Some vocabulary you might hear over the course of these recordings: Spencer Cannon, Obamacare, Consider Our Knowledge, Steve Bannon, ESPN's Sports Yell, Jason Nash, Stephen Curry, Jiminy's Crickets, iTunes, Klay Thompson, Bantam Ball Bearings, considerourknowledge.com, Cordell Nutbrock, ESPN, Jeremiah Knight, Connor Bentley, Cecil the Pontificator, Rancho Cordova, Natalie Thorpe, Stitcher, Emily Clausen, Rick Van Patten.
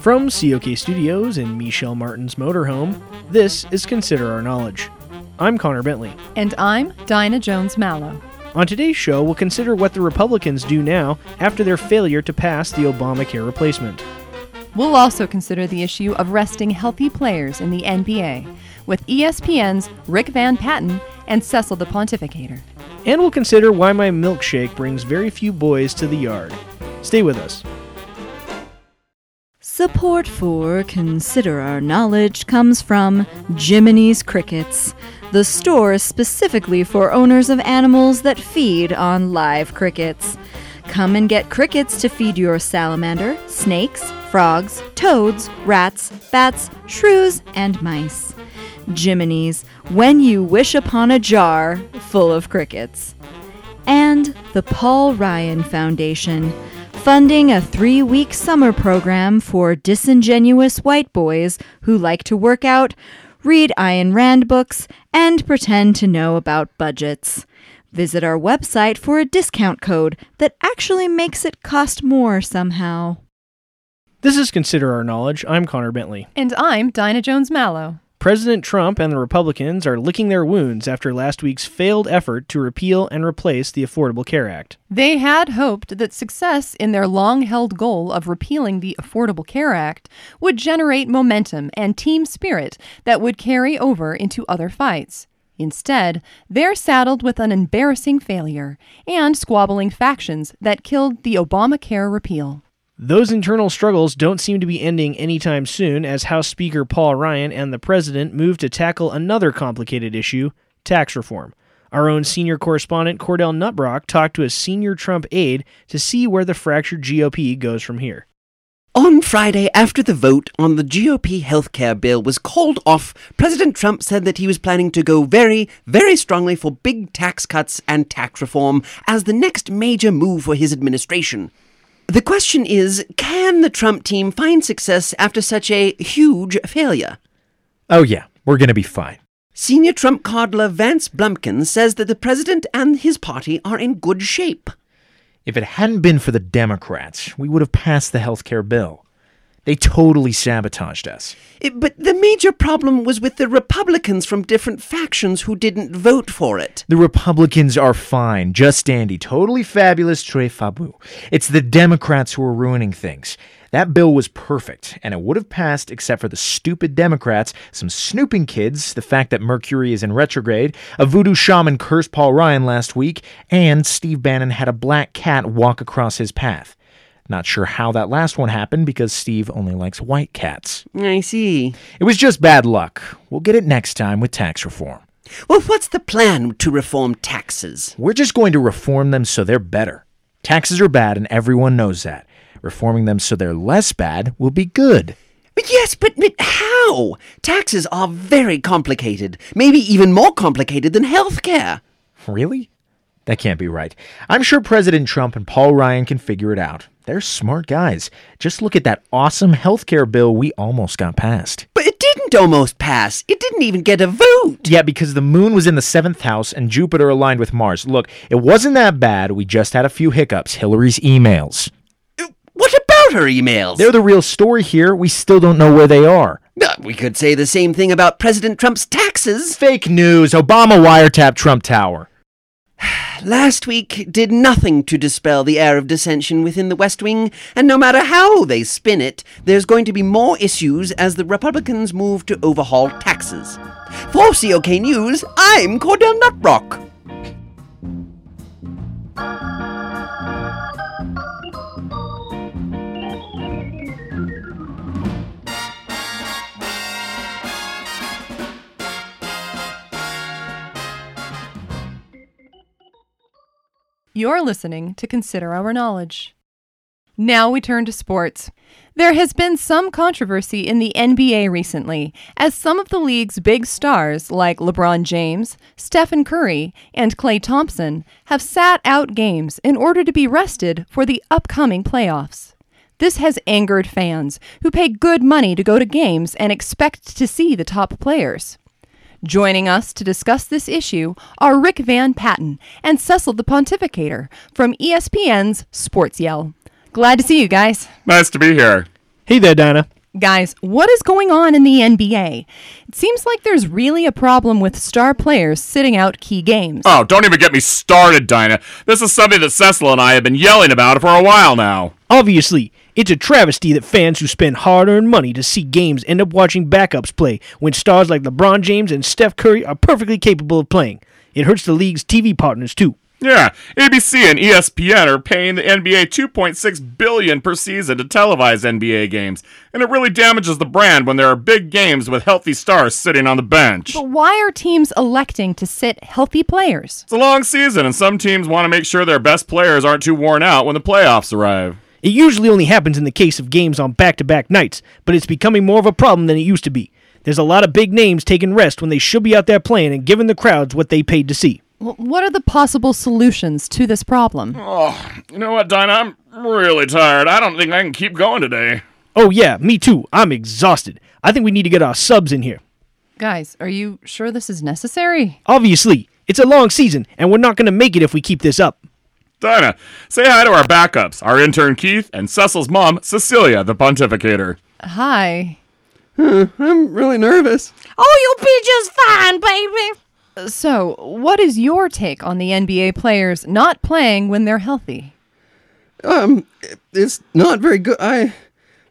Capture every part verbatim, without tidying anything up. From C O K Studios and Michelle Martin's motorhome, this is Consider Our Knowledge. I'm Connor Bentley. And I'm Dinah Jones-Mallow. On today's show, we'll consider what the Republicans do now after their failure to pass the Obamacare replacement. We'll also consider the issue of resting healthy players in the N B A with E S P N's Rick Van Patten and Cecil the Pontificator. And we'll consider why my milkshake brings very few boys to the yard. Stay with us. Support for Consider Our Knowledge comes from Jiminy's Crickets, the store specifically for owners of animals that feed on live crickets. Come and get crickets to feed your salamander, snakes, frogs, toads, rats, bats, shrews, and mice. Jiminy's, when you wish upon a jar full of crickets. And the Paul Ryan Foundation, funding a three-week summer program for disingenuous white boys who like to work out, read Ayn Rand books, and pretend to know about budgets. Visit our website for a discount code that actually makes it cost more somehow. This is Consider Our Knowledge. I'm Connor Bentley. And I'm Dinah Jones-Mallow. President Trump and the Republicans are licking their wounds after last week's failed effort to repeal and replace the Affordable Care Act. They had hoped that success in their long-held goal of repealing the Affordable Care Act would generate momentum and team spirit that would carry over into other fights. Instead, they're saddled with an embarrassing failure and squabbling factions that killed the Obamacare repeal. Those internal struggles don't seem to be ending anytime soon as House Speaker Paul Ryan and the President move to tackle another complicated issue, tax reform. Our own senior correspondent Cordell Nutbrock talked to a senior Trump aide to see where the fractured G O P goes from here. On Friday, after the vote on the G O P healthcare bill was called off, President Trump said that he was planning to go very, very strongly for big tax cuts and tax reform as the next major move for his administration. The question is, can the Trump team find success after such a huge failure? Oh yeah, we're going to be fine. Senior Trump coddler Vance Blumkin says that the president and his party are in good shape. If it hadn't been for the Democrats, we would have passed the health care bill. They totally sabotaged us. It, but the major problem was with the Republicans from different factions who didn't vote for it. The Republicans are fine, just dandy, totally fabulous, très fabuleux. It's the Democrats who are ruining things. That bill was perfect, and it would have passed except for the stupid Democrats, some snooping kids, the fact that Mercury is in retrograde, a voodoo shaman cursed Paul Ryan last week, and Steve Bannon had a black cat walk across his path. Not sure how that last one happened because Steve only likes white cats. I see. It was just bad luck. We'll get it next time with tax reform. Well, what's the plan to reform taxes? We're just going to reform them so they're better. Taxes are bad and everyone knows that. Reforming them so they're less bad will be good. Yes, but, but how? Taxes are very complicated. Maybe even more complicated than healthcare. Really? That can't be right. I'm sure President Trump and Paul Ryan can figure it out. They're smart guys. Just look at that awesome healthcare bill we almost got passed. But it didn't almost pass. It didn't even get a vote. Yeah, because the moon was in the seventh house and Jupiter aligned with Mars. Look, it wasn't that bad. We just had a few hiccups. Hillary's emails. What about her emails? They're the real story here. We still don't know where they are. We could say the same thing about President Trump's taxes. Fake news. Obama wiretapped Trump Tower. Last week did nothing to dispel the air of dissension within the West Wing, and no matter how they spin it, there's going to be more issues as the Republicans move to overhaul taxes. For C O K News, I'm Cordell Nutbrock. You're listening to Consider Our Knowledge. Now we turn to sports. There has been some controversy in the N B A recently, as some of the league's big stars like LeBron James, Stephen Curry, and Klay Thompson have sat out games in order to be rested for the upcoming playoffs. This has angered fans who pay good money to go to games and expect to see the top players. Joining us to discuss this issue are Rick Van Patten and Cecil the Pontificator from E S P N's Sports Yell. Glad to see you guys. Nice to be here. Hey there, Dinah. Guys, what is going on in the N B A? It seems like there's really a problem with star players sitting out key games. Oh, don't even get me started, Dinah. This is something that Cecil and I have been yelling about for a while now. Obviously, it's a travesty that fans who spend hard-earned money to see games end up watching backups play when stars like LeBron James and Steph Curry are perfectly capable of playing. It hurts the league's T V partners, too. Yeah, A B C and E S P N are paying the N B A two point six billion dollars per season to televise N B A games, and it really damages the brand when there are big games with healthy stars sitting on the bench. But why are teams electing to sit healthy players? It's a long season, and some teams want to make sure their best players aren't too worn out when the playoffs arrive. It usually only happens in the case of games on back-to-back nights, but it's becoming more of a problem than it used to be. There's a lot of big names taking rest when they should be out there playing and giving the crowds what they paid to see. What are the possible solutions to this problem? Oh, you know what, Dinah? I'm really tired. I don't think I can keep going today. Oh, yeah, me too. I'm exhausted. I think we need to get our subs in here. Guys, are you sure this is necessary? Obviously. It's a long season, and we're not going to make it if we keep this up. Dinah, say hi to our backups, our intern Keith, and Cecil's mom, Cecilia the Pontificator. Hi. Huh, I'm really nervous. Oh, you'll be just fine, baby. So, what is your take on the N B A players not playing when they're healthy? Um, it's not very good. I,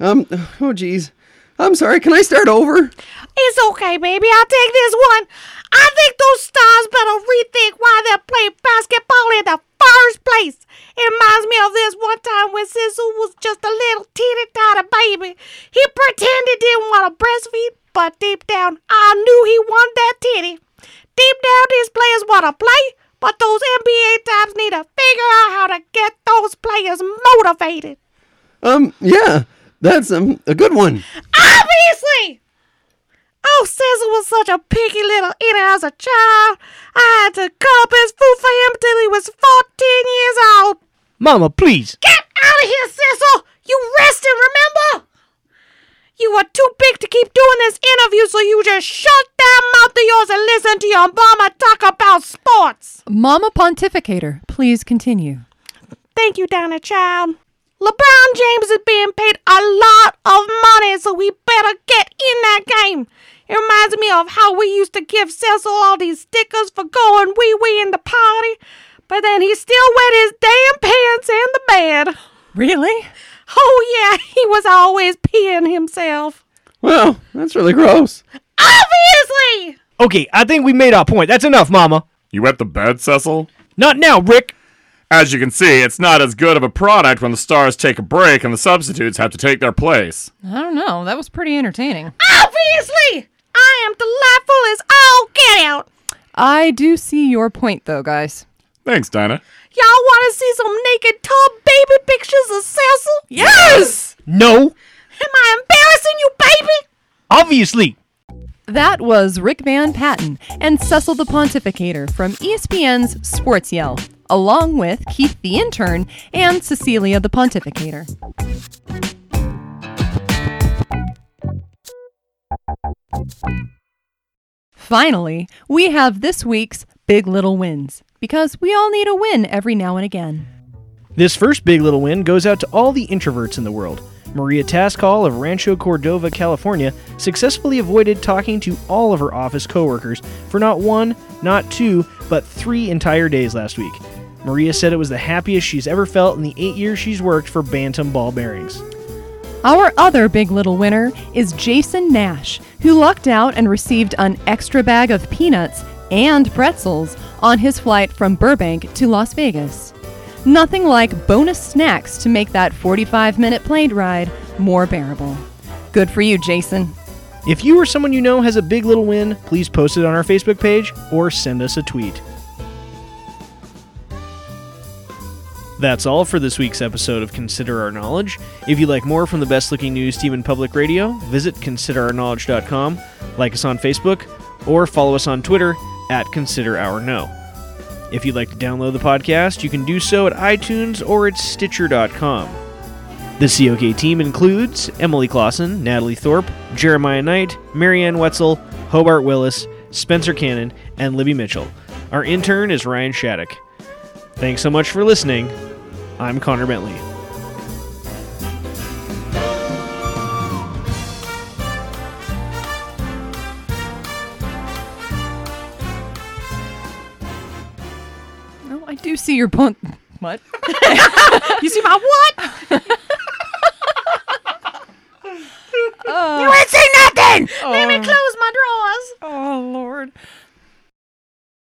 um, oh geez. I'm sorry, can I start over? It's okay, baby. I'll take this one. I think those stars better rethink why they're playing basketball in the first place. It reminds me of this one time when Cecil was just a little teeny-tiny baby. He pretended he didn't want to breastfeed, but deep down, I knew he wanted that titty. Deep down, these players want to play, but those N B A types need to figure out how to get those players motivated. Um, yeah, that's um, a good one. Obviously! Oh, Cecil was such a picky little eater as a child. I had to cup his food for him till he was fourteen years old. Mama, please. Get out of here, Cecil! You resting, remember? You are too big to keep doing this interview, so you just shut that mouth of yours and listen to your mama talk about sports. Mama Pontificator, please continue. Thank you, Dinah child. LeBron James is being paid a lot of money, so we better get in that game. It reminds me of how we used to give Cecil all these stickers for going wee-wee in the party, but then he still wet his damn pants in the bed. Really? Oh, yeah, he was always peeing himself. Well, that's really gross. Obviously! Okay, I think we made our point. That's enough, Mama. You wet the bed, Cecil? Not now, Rick. As you can see, it's not as good of a product when the stars take a break and the substitutes have to take their place. I don't know. That was pretty entertaining. Obviously! I am delightful as all get out. I do see your point, though, guys. Thanks, Dinah. Y'all want to see some naked tub baby pictures of Cecil? Yes! No. Am I embarrassing you, baby? Obviously. That was Rick Van Patten and Cecil the Pontificator from E S P N's Sports Yell, along with Keith the Intern and Cecilia the Pontificator. Finally, we have this week's Big Little Wins, because we all need a win every now and again. This first Big Little Win goes out to all the introverts in the world. Maria Taskall of Rancho Cordova, California, successfully avoided talking to all of her office coworkers for not one, not two, but three entire days last week. Maria said it was the happiest she's ever felt in the eight years she's worked for Bantam Ball Bearings. Our other Big Little winner is Jason Nash, who lucked out and received an extra bag of peanuts and pretzels on his flight from Burbank to Las Vegas. Nothing like bonus snacks to make that forty-five minute plane ride more bearable. Good for you, Jason. If you or someone you know has a Big Little win, please post it on our Facebook page or send us a tweet. That's all for this week's episode of Consider Our Knowledge. If you'd like more from the best-looking news team in public radio, visit consider our knowledge dot com, like us on Facebook, or follow us on Twitter at Consider Our Know. If you'd like to download the podcast, you can do so at iTunes or at Stitcher dot com. The C O K team includes Emily Clausen, Natalie Thorpe, Jeremiah Knight, Marianne Wetzel, Hobart Willis, Spencer Cannon, and Libby Mitchell. Our intern is Ryan Shattuck. Thanks so much for listening. I'm Connor Bentley. do see your bunt. What? You see my what? Uh, you ain't say nothing! Uh, Let me close